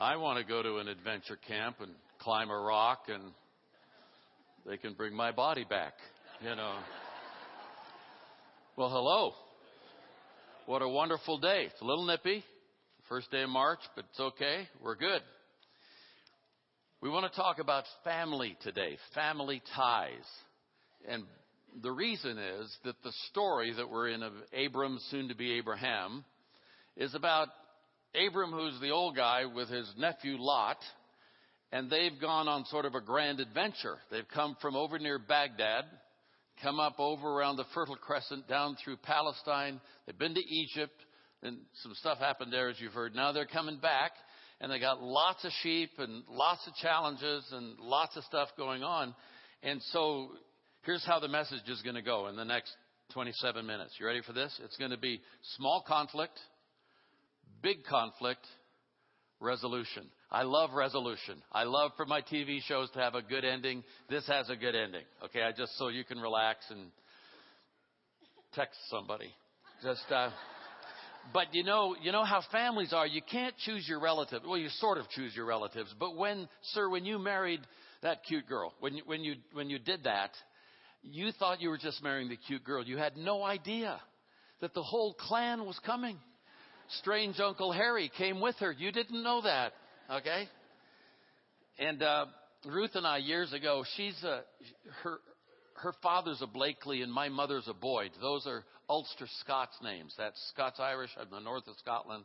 I want to go to an adventure camp and climb a rock and they can bring my body back, you know. Well, hello. What a wonderful day. It's a little nippy, first day of March, but it's okay. We're good. We want to talk about family today, family ties. And the reason is that the story that we're in of Abram, soon to be Abraham, is about Abram, who's the old guy, with his nephew Lot, and they've gone on sort of a grand adventure. They've come from over near Baghdad, come up over around the Fertile Crescent, down through Palestine. They've been to Egypt, and some stuff happened there, as you've heard. Now they're coming back, and they got lots of sheep and lots of challenges and lots of stuff going on. And so here's how the message is going to go in the next 27 minutes. You ready for this? It's going to be small conflict, big conflict, resolution. I love resolution. I love for my TV shows to have a good ending. This has a good ending. Okay, I just so you can relax and text somebody. But you know how families are. You can't choose your relative. Well, you sort of choose your relatives. But when you married that cute girl, when you did that, you thought you were just marrying the cute girl. You had no idea that the whole clan was coming. Strange Uncle Harry came with her. You didn't know that, okay? And Ruth and I, years ago, her father's a Blakely and my mother's a Boyd. Those are Ulster Scots names. That's Scots-Irish in the north of Scotland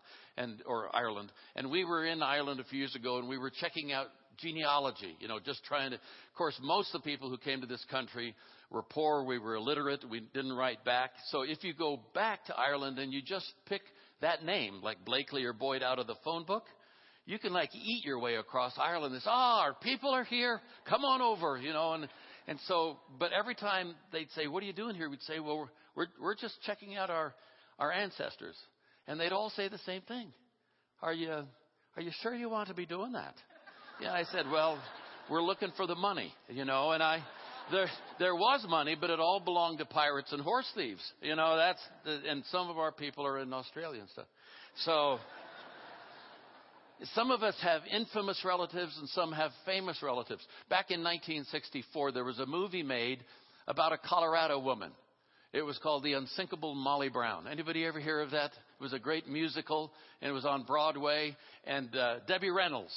or Ireland. And we were in Ireland a few years ago, and we were checking out genealogy, just trying to. Of course, most of the people who came to this country were poor. We were illiterate. We didn't write back. So if you go back to Ireland and you just pick that name, like Blakely or Boyd, out of the phone book, you can like eat your way across Ireland. It's, our people are here. Come on over, And so, but every time they'd say, "What are you doing here?" We'd say, "Well, we're just checking out our ancestors," and they'd all say the same thing. Are you sure you want to be doing that? Yeah, I said, "Well, we're looking for the money, And there was money, but it all belonged to pirates and horse thieves, And some of our people are in Australia and stuff, so." Some of us have infamous relatives and some have famous relatives. Back in 1964, there was a movie made about a Colorado woman. It was called The Unsinkable Molly Brown. Anybody ever hear of that? It was a great musical, and it was on Broadway. And Debbie Reynolds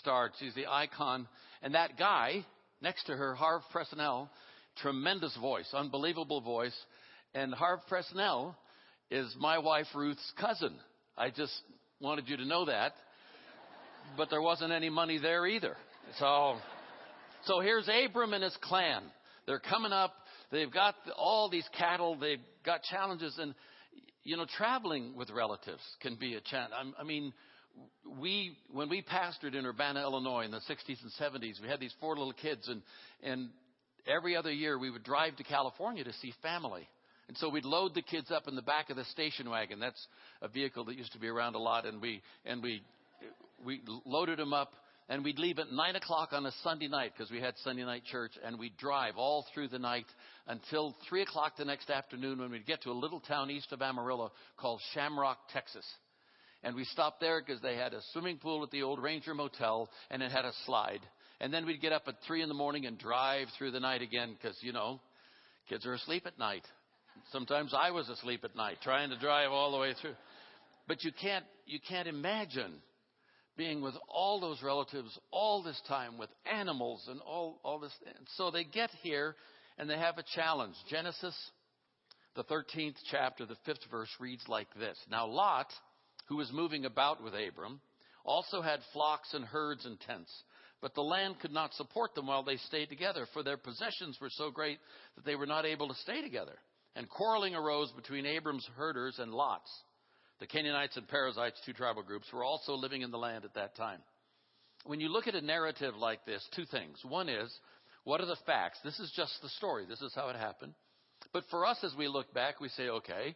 starred. She's the icon. And that guy next to her, Harve Presnell, tremendous voice, unbelievable voice. And Harve Presnell is my wife Ruth's cousin. I just wanted you to know that. But there wasn't any money there either. So here's Abram and his clan. They're coming up. They've got all these cattle. They've got challenges. And, traveling with relatives can be a challenge. I mean, when we pastored in Urbana, Illinois in the 60s and 70s, we had these 4 little kids. And every other year we would drive to California to see family. And so we'd load the kids up in the back of the station wagon. That's a vehicle that used to be around a lot. We loaded them up, and we'd leave at 9 o'clock on a Sunday night because we had Sunday night church, and we'd drive all through the night until 3 o'clock the next afternoon when we'd get to a little town east of Amarillo called Shamrock, Texas. And we stopped there because they had a swimming pool at the old Ranger Motel, and it had a slide. And then we'd get up at 3 in the morning and drive through the night again because, kids are asleep at night. Sometimes I was asleep at night trying to drive all the way through. But you can't imagine being with all those relatives all this time, with animals and all this. And so they get here, and they have a challenge. Genesis, the 13th chapter, the 5th verse, reads like this. Now Lot, who was moving about with Abram, also had flocks and herds and tents. But the land could not support them while they stayed together, for their possessions were so great that they were not able to stay together. And quarreling arose between Abram's herders and Lot's. The Canaanites and Perizzites, 2 tribal groups, were also living in the land at that time. When you look at a narrative like this, 2 things. One is, what are the facts? This is just the story. This is how it happened. But for us, as we look back, we say, okay,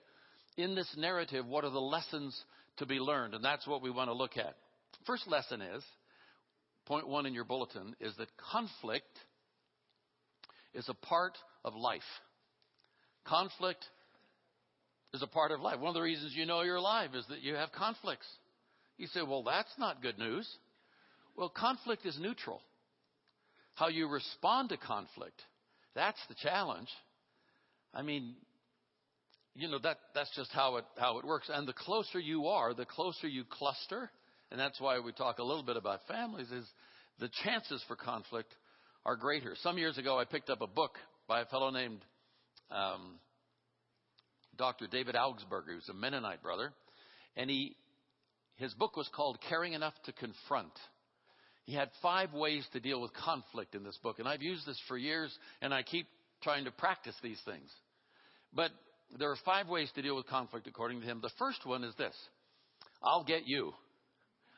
in this narrative, what are the lessons to be learned? And that's what we want to look at. First lesson is, point 1 in your bulletin, is that conflict is a part of life. Conflict is a part of life. One of the reasons you're alive is that you have conflicts. You say, well, that's not good news. Well, conflict is neutral. How you respond to conflict, that's the challenge. I mean, you know, that's just how it works. And the closer you are, the closer you cluster. And that's why we talk a little bit about families, is the chances for conflict are greater. Some years ago, I picked up a book by a fellow named Dr. David Augsburger, who's a Mennonite brother. And his book was called Caring Enough to Confront. He had 5 ways to deal with conflict in this book. And I've used this for years, and I keep trying to practice these things. But there are 5 ways to deal with conflict, according to him. The first one is this. I'll get you.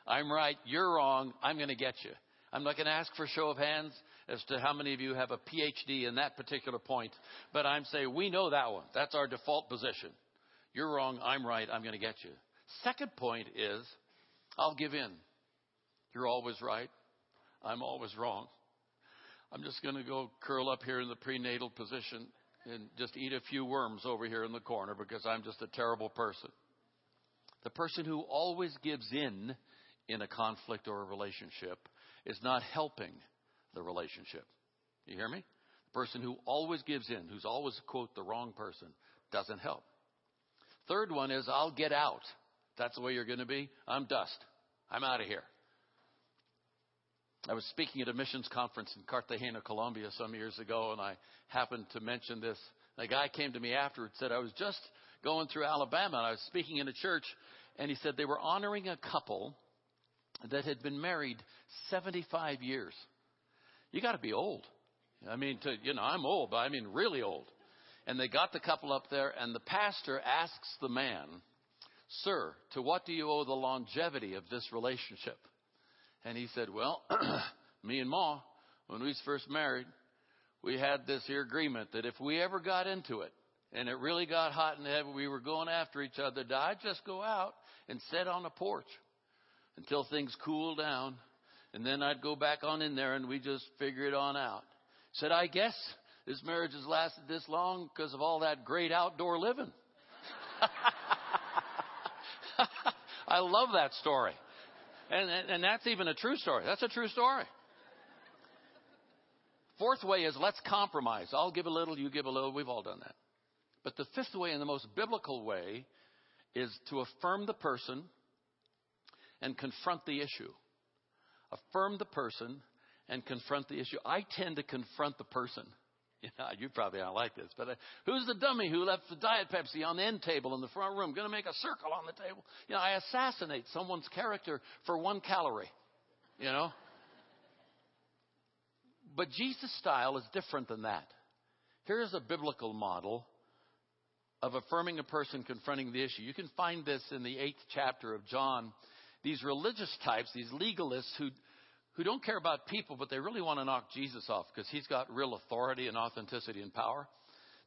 I'm right. You're wrong. I'm going to get you. I'm not going to ask for a show of hands as to how many of you have a PhD in that particular point. But I'm saying, we know that one. That's our default position. You're wrong. I'm right. I'm going to get you. Second point is, I'll give in. You're always right. I'm always wrong. I'm just going to go curl up here in the prenatal position and just eat a few worms over here in the corner because I'm just a terrible person. The person who always gives in a conflict or a relationship is not helping the relationship. You hear me? The person who always gives in, who's always, quote, the wrong person, doesn't help. Third one is, I'll get out. That's the way you're going to be. I'm dust. I'm out of here. I was speaking at a missions conference in Cartagena, Colombia some years ago, and I happened to mention this. A guy came to me afterwards, said, I was just going through Alabama, and I was speaking in a church, and he said they were honoring a couple that had been married 75 years. You got to be old. I mean, I'm old, but I mean really old. And they got the couple up there, and the pastor asks the man, sir, to what do you owe the longevity of this relationship? And he said, well, me and Ma, when we was first married, we had this here agreement that if we ever got into it and it really got hot and heavy, we were going after each other, that I'd just go out and sit on the porch until things cooled down. And then I'd go back on in there and we just figure it on out. He said, I guess this marriage has lasted this long because of all that great outdoor living. I love that story. And that's even a true story. That's a true story. Fourth way is, let's compromise. I'll give a little, you give a little. We've all done that. But the fifth way, and the most biblical way, is to affirm the person and confront the issue. Affirm the person and confront the issue. I tend to confront the person. You probably don't like this, but who's the dummy who left the Diet Pepsi on the end table in the front room? Going to make a circle on the table. I assassinate someone's character for 1 calorie, But Jesus' style is different than that. Here's a biblical model of affirming a person, confronting the issue. You can find this in the 8th chapter of John. These religious types, these legalists who don't care about people, but they really want to knock Jesus off because he's got real authority and authenticity and power.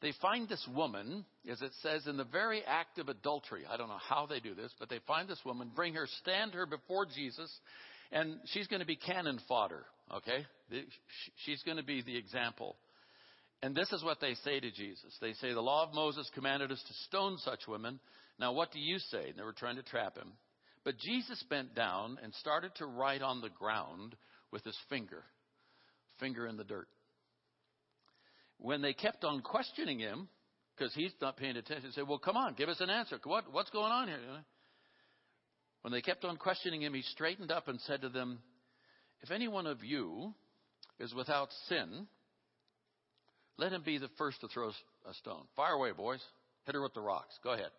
They find this woman, as it says, in the very act of adultery. I don't know how they do this, but they find this woman, bring her, stand her before Jesus, and she's going to be cannon fodder, okay? She's going to be the example. And this is what they say to Jesus. They say, the law of Moses commanded us to stone such women. Now, what do you say? And they were trying to trap him. But Jesus bent down and started to write on the ground with his finger in the dirt. When they kept on questioning him, because he's not paying attention, they said, well, come on, give us an answer. What's going on here? When they kept on questioning him, he straightened up and said to them, if any one of you is without sin, let him be the first to throw a stone. Fire away, boys. Hit her with the rocks. Go ahead.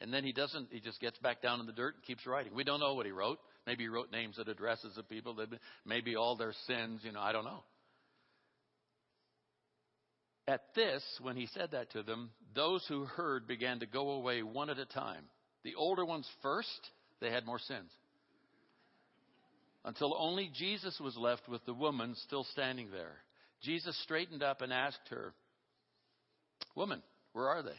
And then he just gets back down in the dirt and keeps writing. We don't know what he wrote. Maybe he wrote names and addresses of people, maybe all their sins, I don't know. At this, when he said that to them, those who heard began to go away one at a time. The older ones first, they had more sins. Until only Jesus was left with the woman still standing there. Jesus straightened up and asked her, woman, where are they?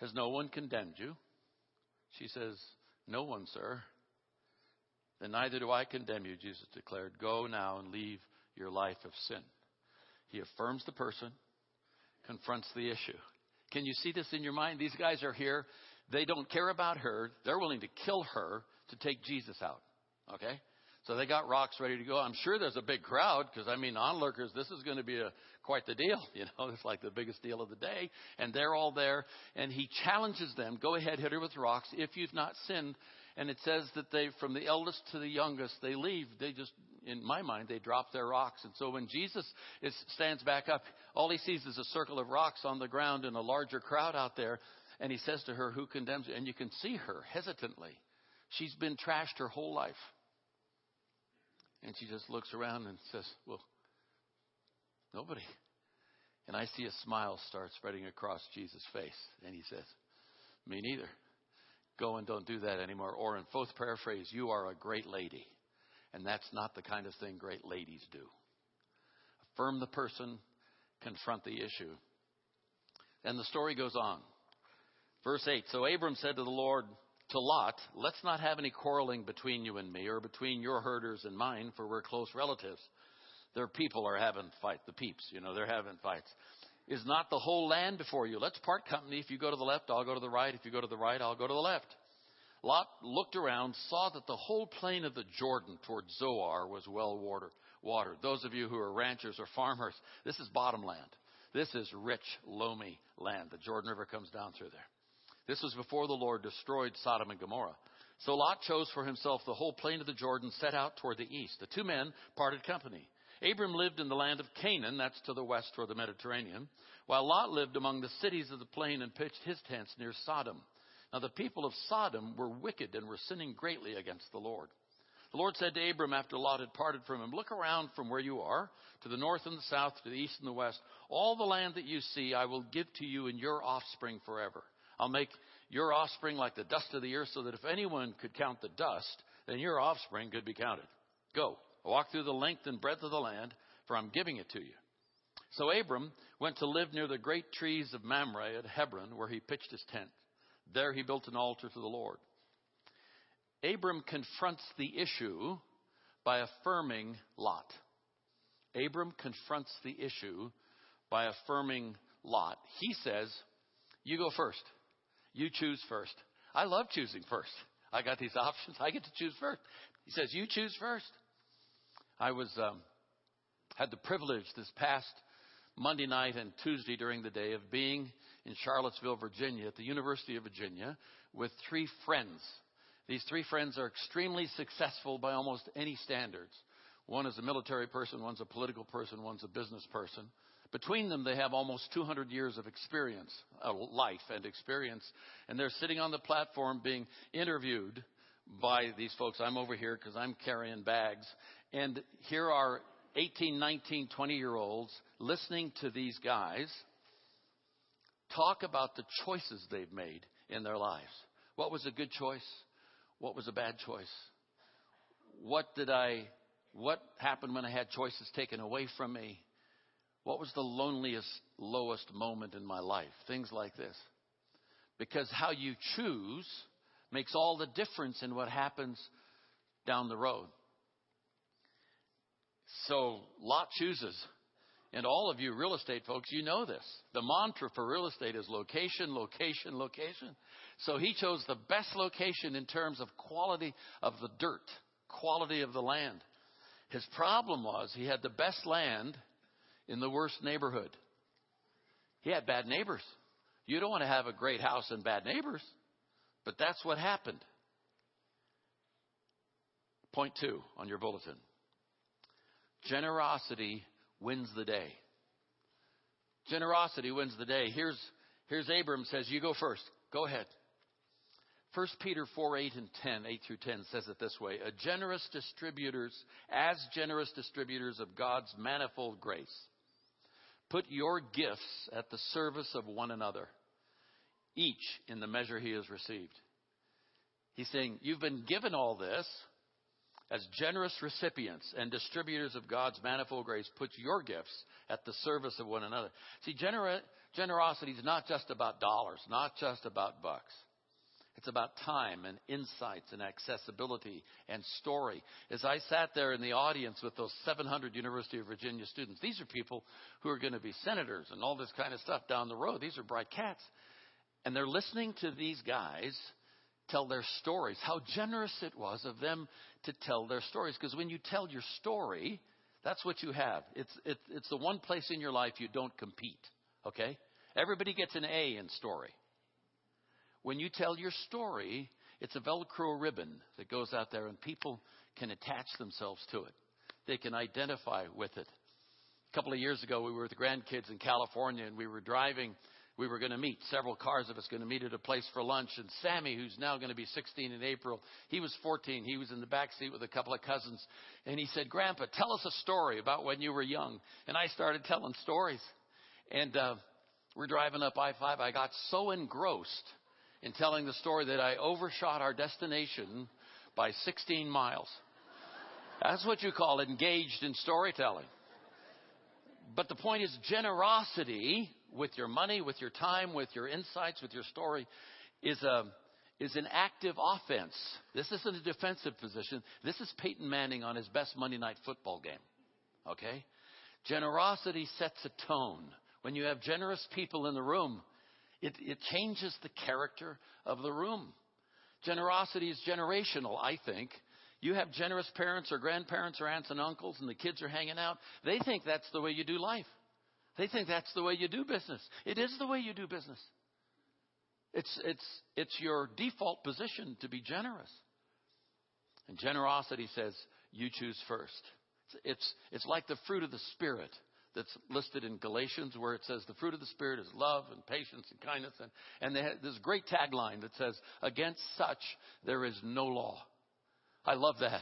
Has no one condemned you? She says, no one, sir. Then neither do I condemn you, Jesus declared. Go now and leave your life of sin. He affirms the person, confronts the issue. Can you see this in your mind? These guys are here. They don't care about her. They're willing to kill her to take Jesus out. Okay? So they got rocks ready to go. I'm sure there's a big crowd because, I mean, onlookers, this is going to be quite the deal. You know, it's like the biggest deal of the day. And they're all there. And he challenges them. Go ahead, hit her with rocks if you've not sinned. And it says that they, from the eldest to the youngest, they leave. They just, in my mind, they drop their rocks. And so when Jesus stands back up, all he sees is a circle of rocks on the ground and a larger crowd out there. And he says to her, who condemns you? And you can see her hesitantly. She's been trashed her whole life. And she just looks around and says, well, nobody. And I see a smile start spreading across Jesus' face. And he says, me neither. Go and don't do that anymore. Or in Fourth paraphrase, you are a great lady. And that's not the kind of thing great ladies do. Affirm the person, confront the issue. And the story goes on. Verse 8, so Abram said to the Lord, to Lot, let's not have any quarreling between you and me or between your herders and mine, for we're close relatives. Their people are having fight, the peeps, you know, they're having fights. Is not the whole land before you? Let's part company. If you go to the left, I'll go to the right. If you go to the right, I'll go to the left. Lot looked around, saw that the whole plain of the Jordan toward Zoar was well watered. Those of you who are ranchers or farmers, this is bottom land. This is rich, loamy land. The Jordan River comes down through there. This was before the Lord destroyed Sodom and Gomorrah. So Lot chose for himself the whole plain of the Jordan, set out toward the east. The two men parted company. Abram lived in the land of Canaan, that's to the west toward the Mediterranean, while Lot lived among the cities of the plain and pitched his tents near Sodom. Now the people of Sodom were wicked and were sinning greatly against the Lord. The Lord said to Abram after Lot had parted from him, look around from where you are, to the north and the south, to the east and the west. All the land that you see I will give to you and your offspring forever. I'll make your offspring like the dust of the earth so that if anyone could count the dust, then your offspring could be counted. Go, walk through the length and breadth of the land, for I'm giving it to you. So Abram went to live near the great trees of Mamre at Hebron, where he pitched his tent. There he built an altar to the Lord. Abram confronts the issue by affirming Lot. Abram confronts the issue by affirming Lot. He says, you go first. You choose first. I love choosing first. I got these options. I get to choose first. He says, you choose first. I was had the privilege this past Monday night and Tuesday during the day of being in Charlottesville, Virginia, at the University of Virginia with three friends. These three friends are extremely successful by almost any standards. One is a military person. One's a political person. One's a business person. Between them, they have almost 200 years of experience, life and experience. And they're sitting on the platform being interviewed by these folks. I'm over here because I'm carrying bags. And here are 18, 19, 20-year-olds listening to these guys talk about the choices they've made in their lives. What was a good choice? What was a bad choice? What happened when I had choices taken away from me? What was the loneliest, lowest moment in my life? Things like this. Because how you choose makes all the difference in what happens down the road. So Lot chooses. And all of you real estate folks, you know this. The mantra for real estate is location, location, location. So he chose the best location in terms of quality of the dirt, quality of the land. His problem was he had the best land in the worst neighborhood. He had bad neighbors. You don't want to have a great house and bad neighbors. But that's what happened. Point 2 on your bulletin. Generosity wins the day. Generosity wins the day. Here's Abram says, you go first. Go ahead. 1 Peter 4, 8 and 10, 8 through 10 says it this way. Generous distributors of God's manifold grace. Put your gifts at the service of one another, each in the measure he has received. He's saying, you've been given all this as generous recipients and distributors of God's manifold grace. Put your gifts at the service of one another. See, generosity is not just about dollars, not just about bucks. It's about time and insights and accessibility and story. As I sat there in the audience with those 700 University of Virginia students, these are people who are going to be senators and all this kind of stuff down the road. These are bright cats. And they're listening to these guys tell their stories. How generous it was of them to tell their stories. Because when you tell your story, that's what you have. It's the one place in your life you don't compete. Okay? Everybody gets an A in story. When you tell your story, it's a Velcro ribbon that goes out there and people can attach themselves to it. They can identify with it. A couple of years ago, we were with the grandkids in California and we were driving. We were going to meet, several cars of us going to meet at a place for lunch. And Sammy, who's now going to be 16 in April, he was 14. He was in the back seat with a couple of cousins. And he said, Grandpa, tell us a story about when you were young. And I started telling stories. And we're driving up I-5. I got so engrossed in telling the story that I overshot our destination by 16 miles. That's what you call engaged in storytelling. But the point is generosity with your money, with your time, with your insights, with your story is an active offense. This isn't a defensive position. This is Peyton Manning on his best Monday night football game. Okay? Generosity sets a tone. When you have generous people in the room, it changes the character of the room. Generosity is generational, I think. You have generous parents or grandparents or aunts and uncles and the kids are hanging out. They think that's the way you do life. They think that's the way you do business. It is the way you do business. It's your default position to be generous. And generosity says you choose first. It's like the fruit of the Spirit that's listed in Galatians where it says the fruit of the Spirit is love and patience and kindness. And they have this great tagline that says, against such there is no law. I love that.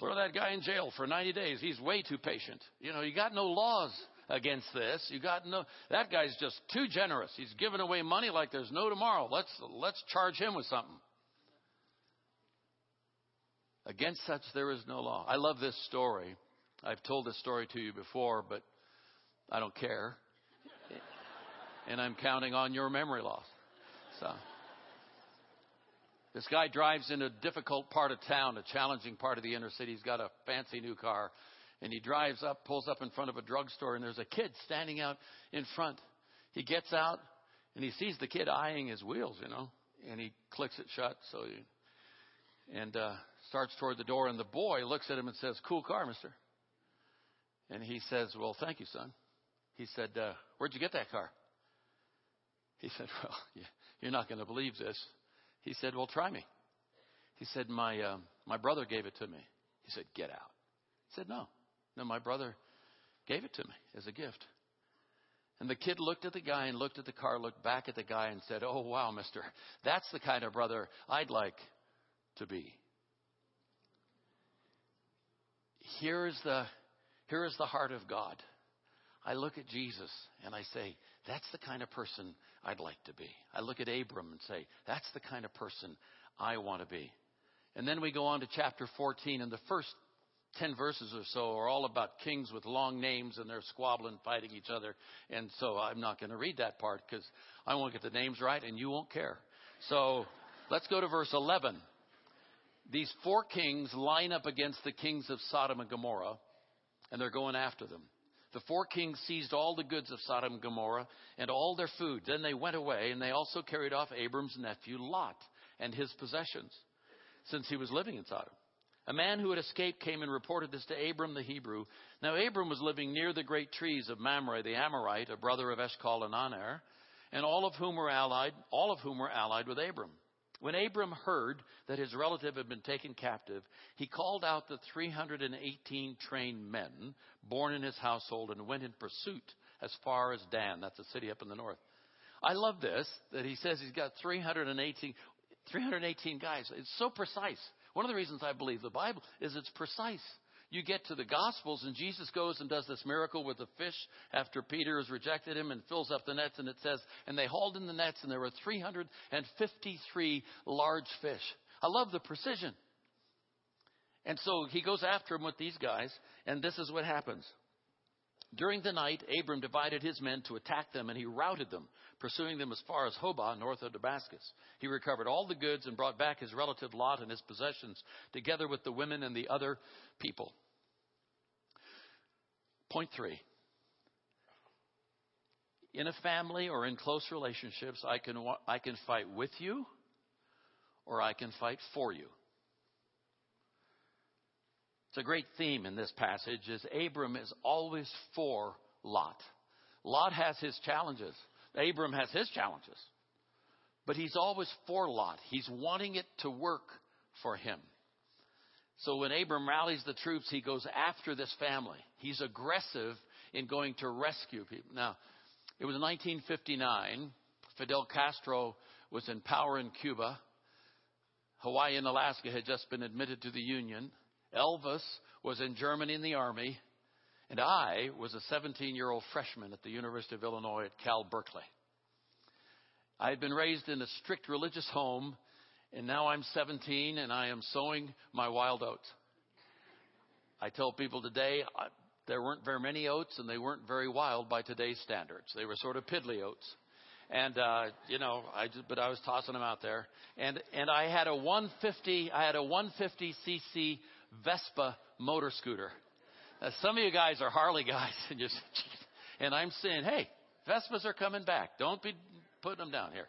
Throw that guy in jail for 90 days. He's way too patient. You know, you got no laws against this. You got no, that guy's just too generous. He's giving away money like there's no tomorrow. Let's charge him with something. Against such there is no law. I love this story. I've told this story to you before, but I don't care. And I'm counting on your memory loss. So this guy drives in a difficult part of town, a challenging part of the inner city. He's got a fancy new car. And he drives up, pulls up in front of a drugstore, and there's a kid standing out in front. He gets out, and he sees the kid eyeing his wheels, you know. And he clicks it shut and starts toward the door. And the boy looks at him and says, cool car, mister. And he says, well, thank you, son. He said, where'd you get that car? He said, well, you're not going to believe this. He said, well, try me. He said, my brother gave it to me. He said, get out. He said, no, my brother gave it to me as a gift. And the kid looked at the guy and looked at the car, looked back at the guy and said, oh, wow, mister, that's the kind of brother I'd like to be. Here is the heart of God. I look at Jesus and I say, that's the kind of person I'd like to be. I look at Abram and say, that's the kind of person I want to be. And then we go on to chapter 14, and the first 10 verses or so are all about kings with long names, and they're squabbling, fighting each other. And so I'm not going to read that part because I won't get the names right and you won't care. So let's go to verse 11. These four kings line up against the kings of Sodom and Gomorrah, and they're going after them. The four kings seized all the goods of Sodom and Gomorrah and all their food. Then they went away, and they also carried off Abram's nephew Lot and his possessions, since he was living in Sodom. A man who had escaped came and reported this to Abram the Hebrew. Now Abram was living near the great trees of Mamre the Amorite, a brother of Eshcol and Aner, and all of whom were allied with Abram. When Abram heard that his relative had been taken captive, he called out the 318 trained men born in his household and went in pursuit as far as Dan. That's a city up in the north. I love this, that he says he's got 318 guys. It's so precise. One of the reasons I believe the Bible is it's precise. You get to the Gospels and Jesus goes and does this miracle with the fish after Peter has rejected him and fills up the nets. And it says, and they hauled in the nets and there were 353 large fish. I love the precision. And so he goes after him with these guys. And this is what happens. During the night, Abram divided his men to attack them, and he routed them, pursuing them as far as Hobah, north of Damascus. He recovered all the goods and brought back his relative Lot and his possessions, together with the women and the other people. Point 3. In a family or in close relationships, I can fight with you or I can fight for you. It's a great theme in this passage is Abram is always for Lot. Lot has his challenges. Abram has his challenges. But he's always for Lot. He's wanting it to work for him. So when Abram rallies the troops, he goes after this family. He's aggressive in going to rescue people. Now, it was 1959. Fidel Castro was in power in Cuba. Hawaii and Alaska had just been admitted to the Union. Elvis was in Germany in the Army. And I was a 17-year-old freshman at the University of Illinois at Cal Berkeley. I had been raised in a strict religious home, and now I'm 17, and I am sowing my wild oats. I tell people today there weren't very many oats, and they weren't very wild by today's standards. They were sort of piddly oats. And, but I was tossing them out there. And I had a 150cc Vespa motor scooter. Now, some of you guys are Harley guys, and I'm saying, hey, Vespas are coming back. Don't be putting them down here.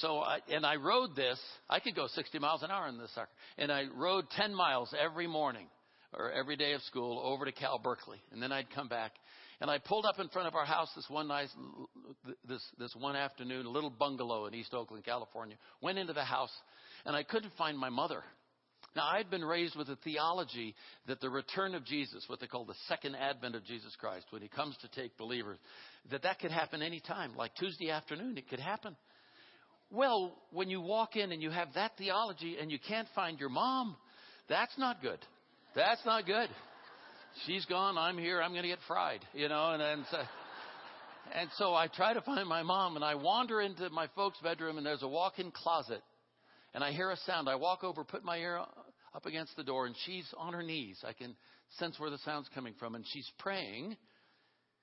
So I rode this. I could go 60 miles an hour in this sucker. And I rode 10 miles every morning or every day of school over to Cal Berkeley. And then I'd come back. And I pulled up in front of our house this one afternoon, a little bungalow in East Oakland, California. Went into the house, and I couldn't find my mother. Now, I'd been raised with a theology that the return of Jesus, what they call the second advent of Jesus Christ, when he comes to take believers, that could happen any time. Like Tuesday afternoon, it could happen. Well, when you walk in and you have that theology and you can't find your mom, that's not good. That's not good. She's gone. I'm here. I'm going to get fried, And so I try to find my mom, and I wander into my folks' bedroom, and there's a walk-in closet. And I hear a sound. I walk over, put my ear up against the door, and she's on her knees. I can sense where the sound's coming from. And she's praying.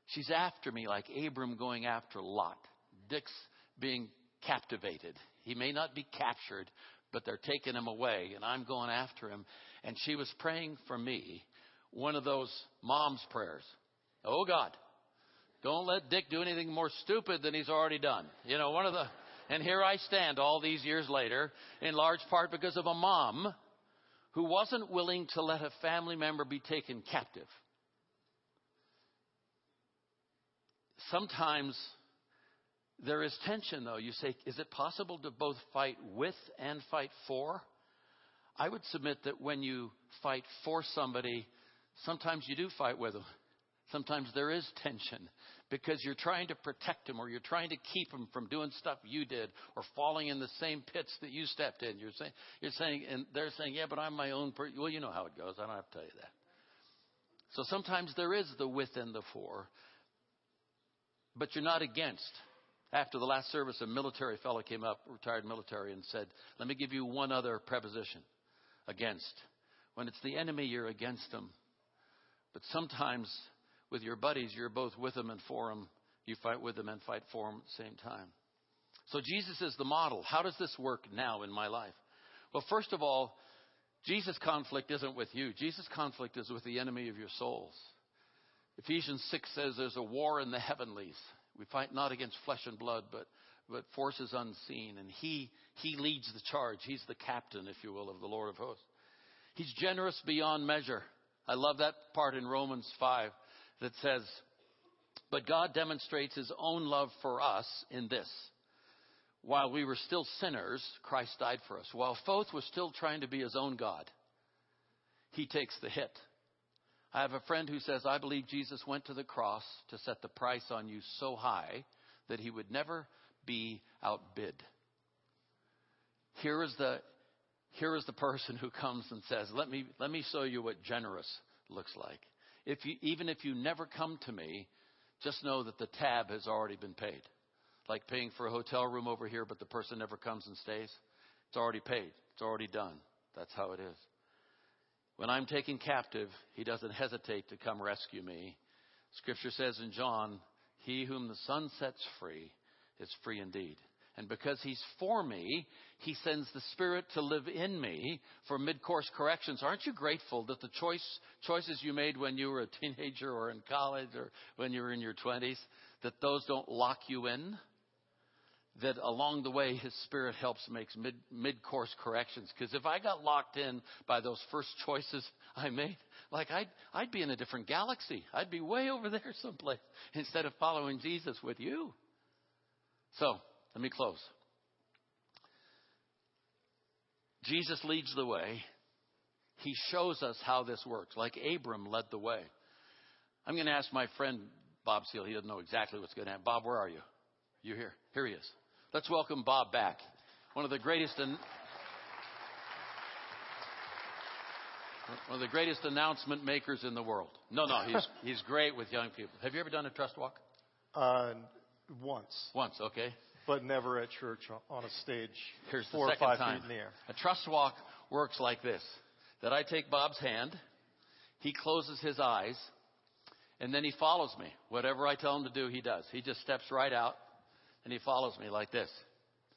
She's after me like Abram going after Lot. Dick's being captivated. He may not be captured, but they're taking him away, and I'm going after him. And she was praying for me, one of those mom's prayers. Oh, God, don't let Dick do anything more stupid than he's already done. And here I stand all these years later, in large part because of a mom who wasn't willing to let a family member be taken captive. Sometimes there is tension, though. You say, is it possible to both fight with and fight for? I would submit that when you fight for somebody, sometimes you do fight with them. Sometimes there is tension because you're trying to protect them or you're trying to keep them from doing stuff you did or falling in the same pits that you stepped in. You're saying, and they're saying, yeah, but I'm my own person. Well, you know how it goes. I don't have to tell you that. So sometimes there is the with and the for, but you're not against. After the last service, a military fellow came up, retired military, and said, let me give you one other preposition, against. When it's the enemy, you're against them. But sometimes with your buddies, you're both with them and for them. You fight with them and fight for them at the same time. So Jesus is the model. How does this work now in my life? Well, first of all, Jesus' conflict isn't with you. Jesus' conflict is with the enemy of your souls. Ephesians 6 says there's a war in the heavenlies. We fight not against flesh and blood, but forces unseen. And he leads the charge. He's the captain, if you will, of the Lord of hosts. He's generous beyond measure. I love that part in Romans 5 that says, but God demonstrates his own love for us in this. While we were still sinners, Christ died for us. While Foth was still trying to be his own God, he takes the hit. I have a friend who says, I believe Jesus went to the cross to set the price on you so high that he would never be outbid. Here is the person who comes and says, let me show you what generous looks like. Even if you never come to me, just know that the tab has already been paid. Like paying for a hotel room over here, but the person never comes and stays. It's already paid. It's already done. That's how it is. When I'm taken captive, he doesn't hesitate to come rescue me. Scripture says in John, he whom the Son sets free is free indeed. And because he's for me, he sends the Spirit to live in me for mid-course corrections. Aren't you grateful that the choices you made when you were a teenager or in college or when you were in your 20s, that those don't lock you in? that along the way his Spirit helps make mid-course corrections. Because if I got locked in by those first choices I made, like I'd be in a different galaxy. I'd be way over there someplace instead of following Jesus with you. So let me close. Jesus leads the way. He shows us how this works, like Abram led the way. I'm going to ask my friend Bob Seale. He doesn't know exactly what's going to happen. Bob, where are you? You here? Here he is. Let's welcome Bob back. One of the greatest announcement makers in the world. No, he's great with young people. Have you ever done a trust walk? Once. Once, okay. But never at church on a stage. Here's the second time. 4 or 5 feet in the air. A trust walk works like this: that I take Bob's hand, he closes his eyes, and then he follows me. Whatever I tell him to do, he does. He just steps right out, and he follows me like this.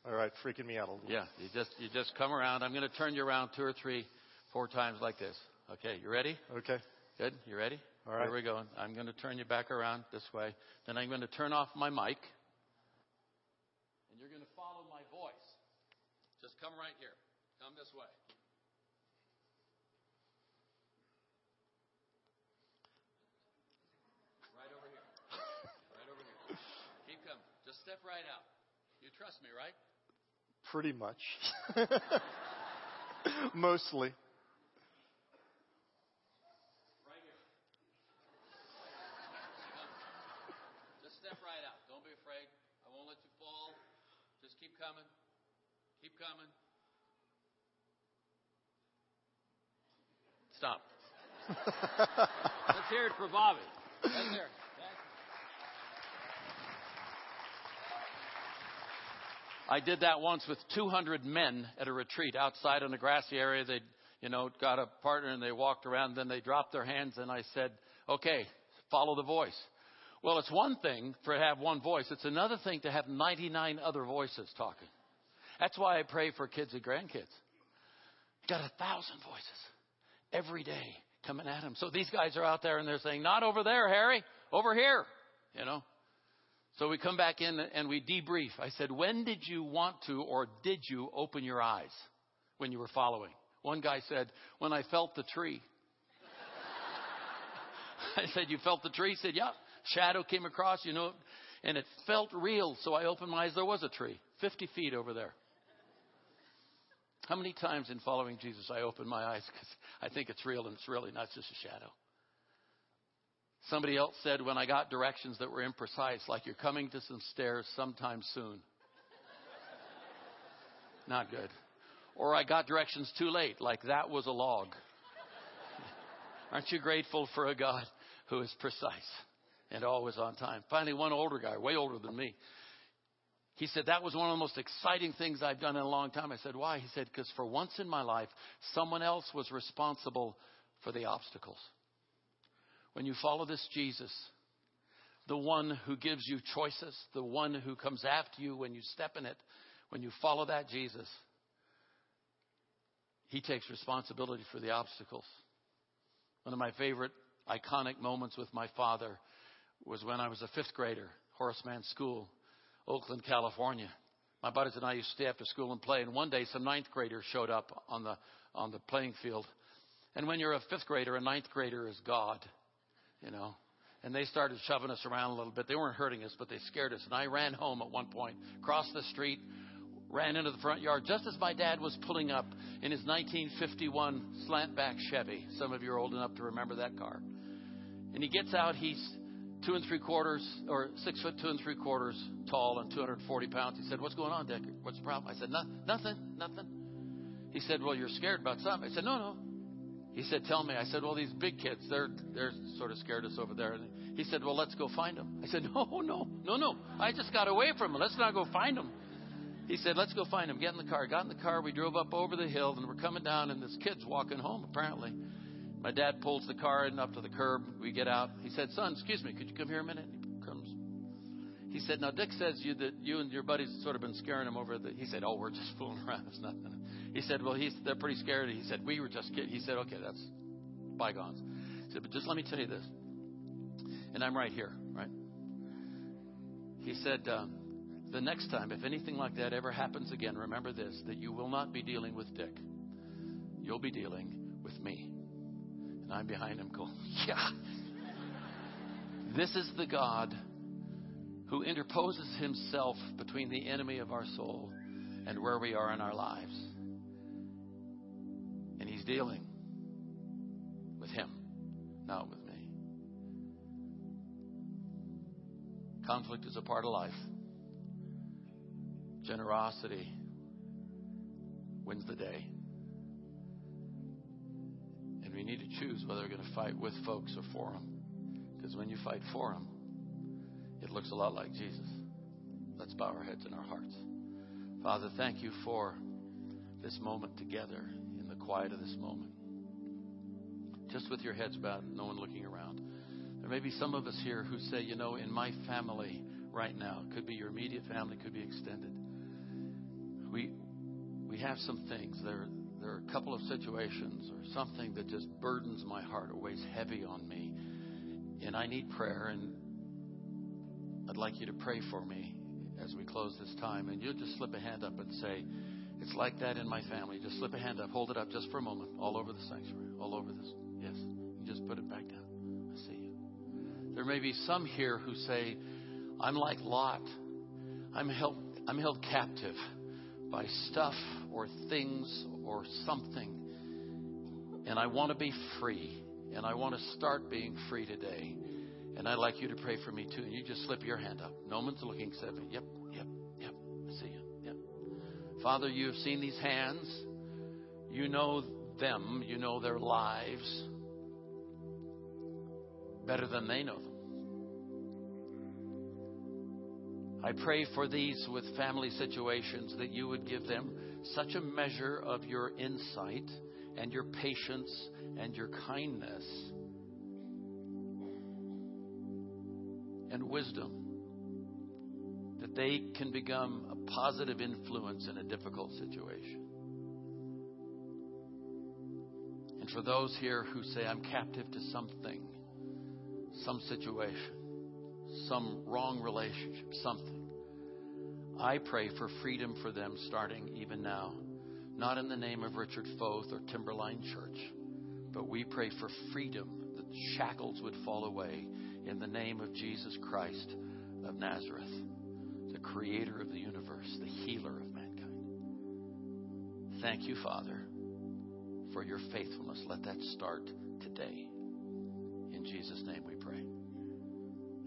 All right, freaking me out a little. Yeah, you just come around. I'm going to turn you around 2 or 3, 4 times like this. Okay, you ready? Okay. Good, you ready? All right. Here we go. I'm going to turn you back around this way. Then I'm going to turn off my mic. You're going to follow my voice. Just come right here. Come this way. Right over here. Right over here. Keep coming. Just step right out. You trust me, right? Pretty much. Mostly. Right here. Just step right out. Don't be afraid. I won't let you fall. Just keep coming. Keep coming. Stop. Let's hear it for Bobby. Right there. I did that once with 200 men at a retreat outside in a grassy area. They, got a partner and they walked around. Then they dropped their hands and I said, "Okay, follow the voice." Well, it's one thing for it to have one voice. It's another thing to have 99 other voices talking. That's why I pray for kids and grandkids. Got 1,000 voices every day coming at them. So these guys are out there and they're saying, "Not over there, Harry. Over here." So we come back in and we debrief. I said, "When did you want to or did you open your eyes when you were following?" One guy said, "When I felt the tree." I said, "You felt the tree?" He said, "Yeah. Shadow came across, and it felt real. So I opened my eyes. There was a tree 50 feet over there." How many times in following Jesus I opened my eyes because I think it's real and it's really not just a shadow? Somebody else said, "When I got directions that were imprecise, like you're coming to some stairs sometime soon." Not good. Or I got directions too late, like that was a log. Aren't you grateful for a God who is precise and always on time? Finally, one older guy, way older than me, he said, "That was one of the most exciting things I've done in a long time." I said, "Why?" He said, "Because for once in my life, someone else was responsible for the obstacles." When you follow this Jesus, the one who gives you choices, the one who comes after you when you step in it, when you follow that Jesus, he takes responsibility for the obstacles. One of my favorite iconic moments with my father was when I was a fifth grader, Horace Mann School, Oakland, California. My buddies and I used to stay after school and play. And one day some ninth graders showed up on the playing field. And when you're a fifth grader, a ninth grader is God, And they started shoving us around a little bit. They weren't hurting us, but they scared us. And I ran home at one point, crossed the street, ran into the front yard, just as my dad was pulling up in his 1951 slantback Chevy. Some of you are old enough to remember that car. And he gets out, he's 6 foot 2 3/4 tall and 240 pounds. He said, "What's going on, Dick? What's the problem?" I said, Nothing. He said, "Well, you're scared about something." I said, No. He said, "Tell me." I said, "Well, these big kids, they're sort of scared us over there." And he said, "Well, let's go find them." I said, No. I just got away from them. Let's not go find them. He said, "Let's go find them." Get in the car. Got in the car. We drove up over the hill and we're coming down and this kid's walking home apparently. My dad pulls the car in up to the curb. We get out. He said, "Son, excuse me, could you come here a minute?" He comes. He said, "Now, Dick says that you and your buddies sort of been scaring him over the..." He said, "Oh, we're just fooling around. It's nothing." He said, "Well, they're pretty scared." He said, "We were just kidding." He said, "Okay, that's bygones." He said, "But just let me tell you this. And I'm right here, right?" He said, The next time, if anything like that ever happens again, remember this, that you will not be dealing with Dick. You'll be dealing with me. And I'm behind him going, yeah. This is the God who interposes himself between the enemy of our soul and where we are in our lives. And he's dealing with him, not with me. Conflict is a part of life. Generosity wins the day. And we need to choose whether we're going to fight with folks or for them. Because when you fight for them, it looks a lot like Jesus. Let's bow our heads and our hearts. Father, thank you for this moment together in the quiet of this moment. Just with your heads bowed, no one looking around. There may be some of us here who say, you know, in my family right now, it could be your immediate family, it could be extended. We have some things. There are a couple of situations or something that just burdens my heart or weighs heavy on me. And I need prayer, and I'd like you to pray for me as we close this time. And you'll just slip a hand up and say, it's like that in my family. Just slip a hand up. Hold it up just for a moment. All over the sanctuary. All over this. Yes. You just put it back down. I see you. There may be some here who say, I'm like Lot. I'm held captive by stuff or things or something. And I want to be free. And I want to start being free today. And I'd like you to pray for me too. And you just slip your hand up. No one's looking except me. Yep. I see you. Yep. Father, you have seen these hands. You know them. You know their lives better than they know them. I pray for these with family situations that you would give them such a measure of your insight and your patience and your kindness and wisdom that they can become a positive influence in a difficult situation. And for those here who say, I'm captive to something, some situation, some wrong relationship, something, I pray for freedom for them starting even now. Not in the name of Richard Foth or Timberline Church, but we pray for freedom, that shackles would fall away in the name of Jesus Christ of Nazareth, the creator of the universe, the healer of mankind. Thank you, Father, for your faithfulness. Let that start today. In Jesus' name we pray.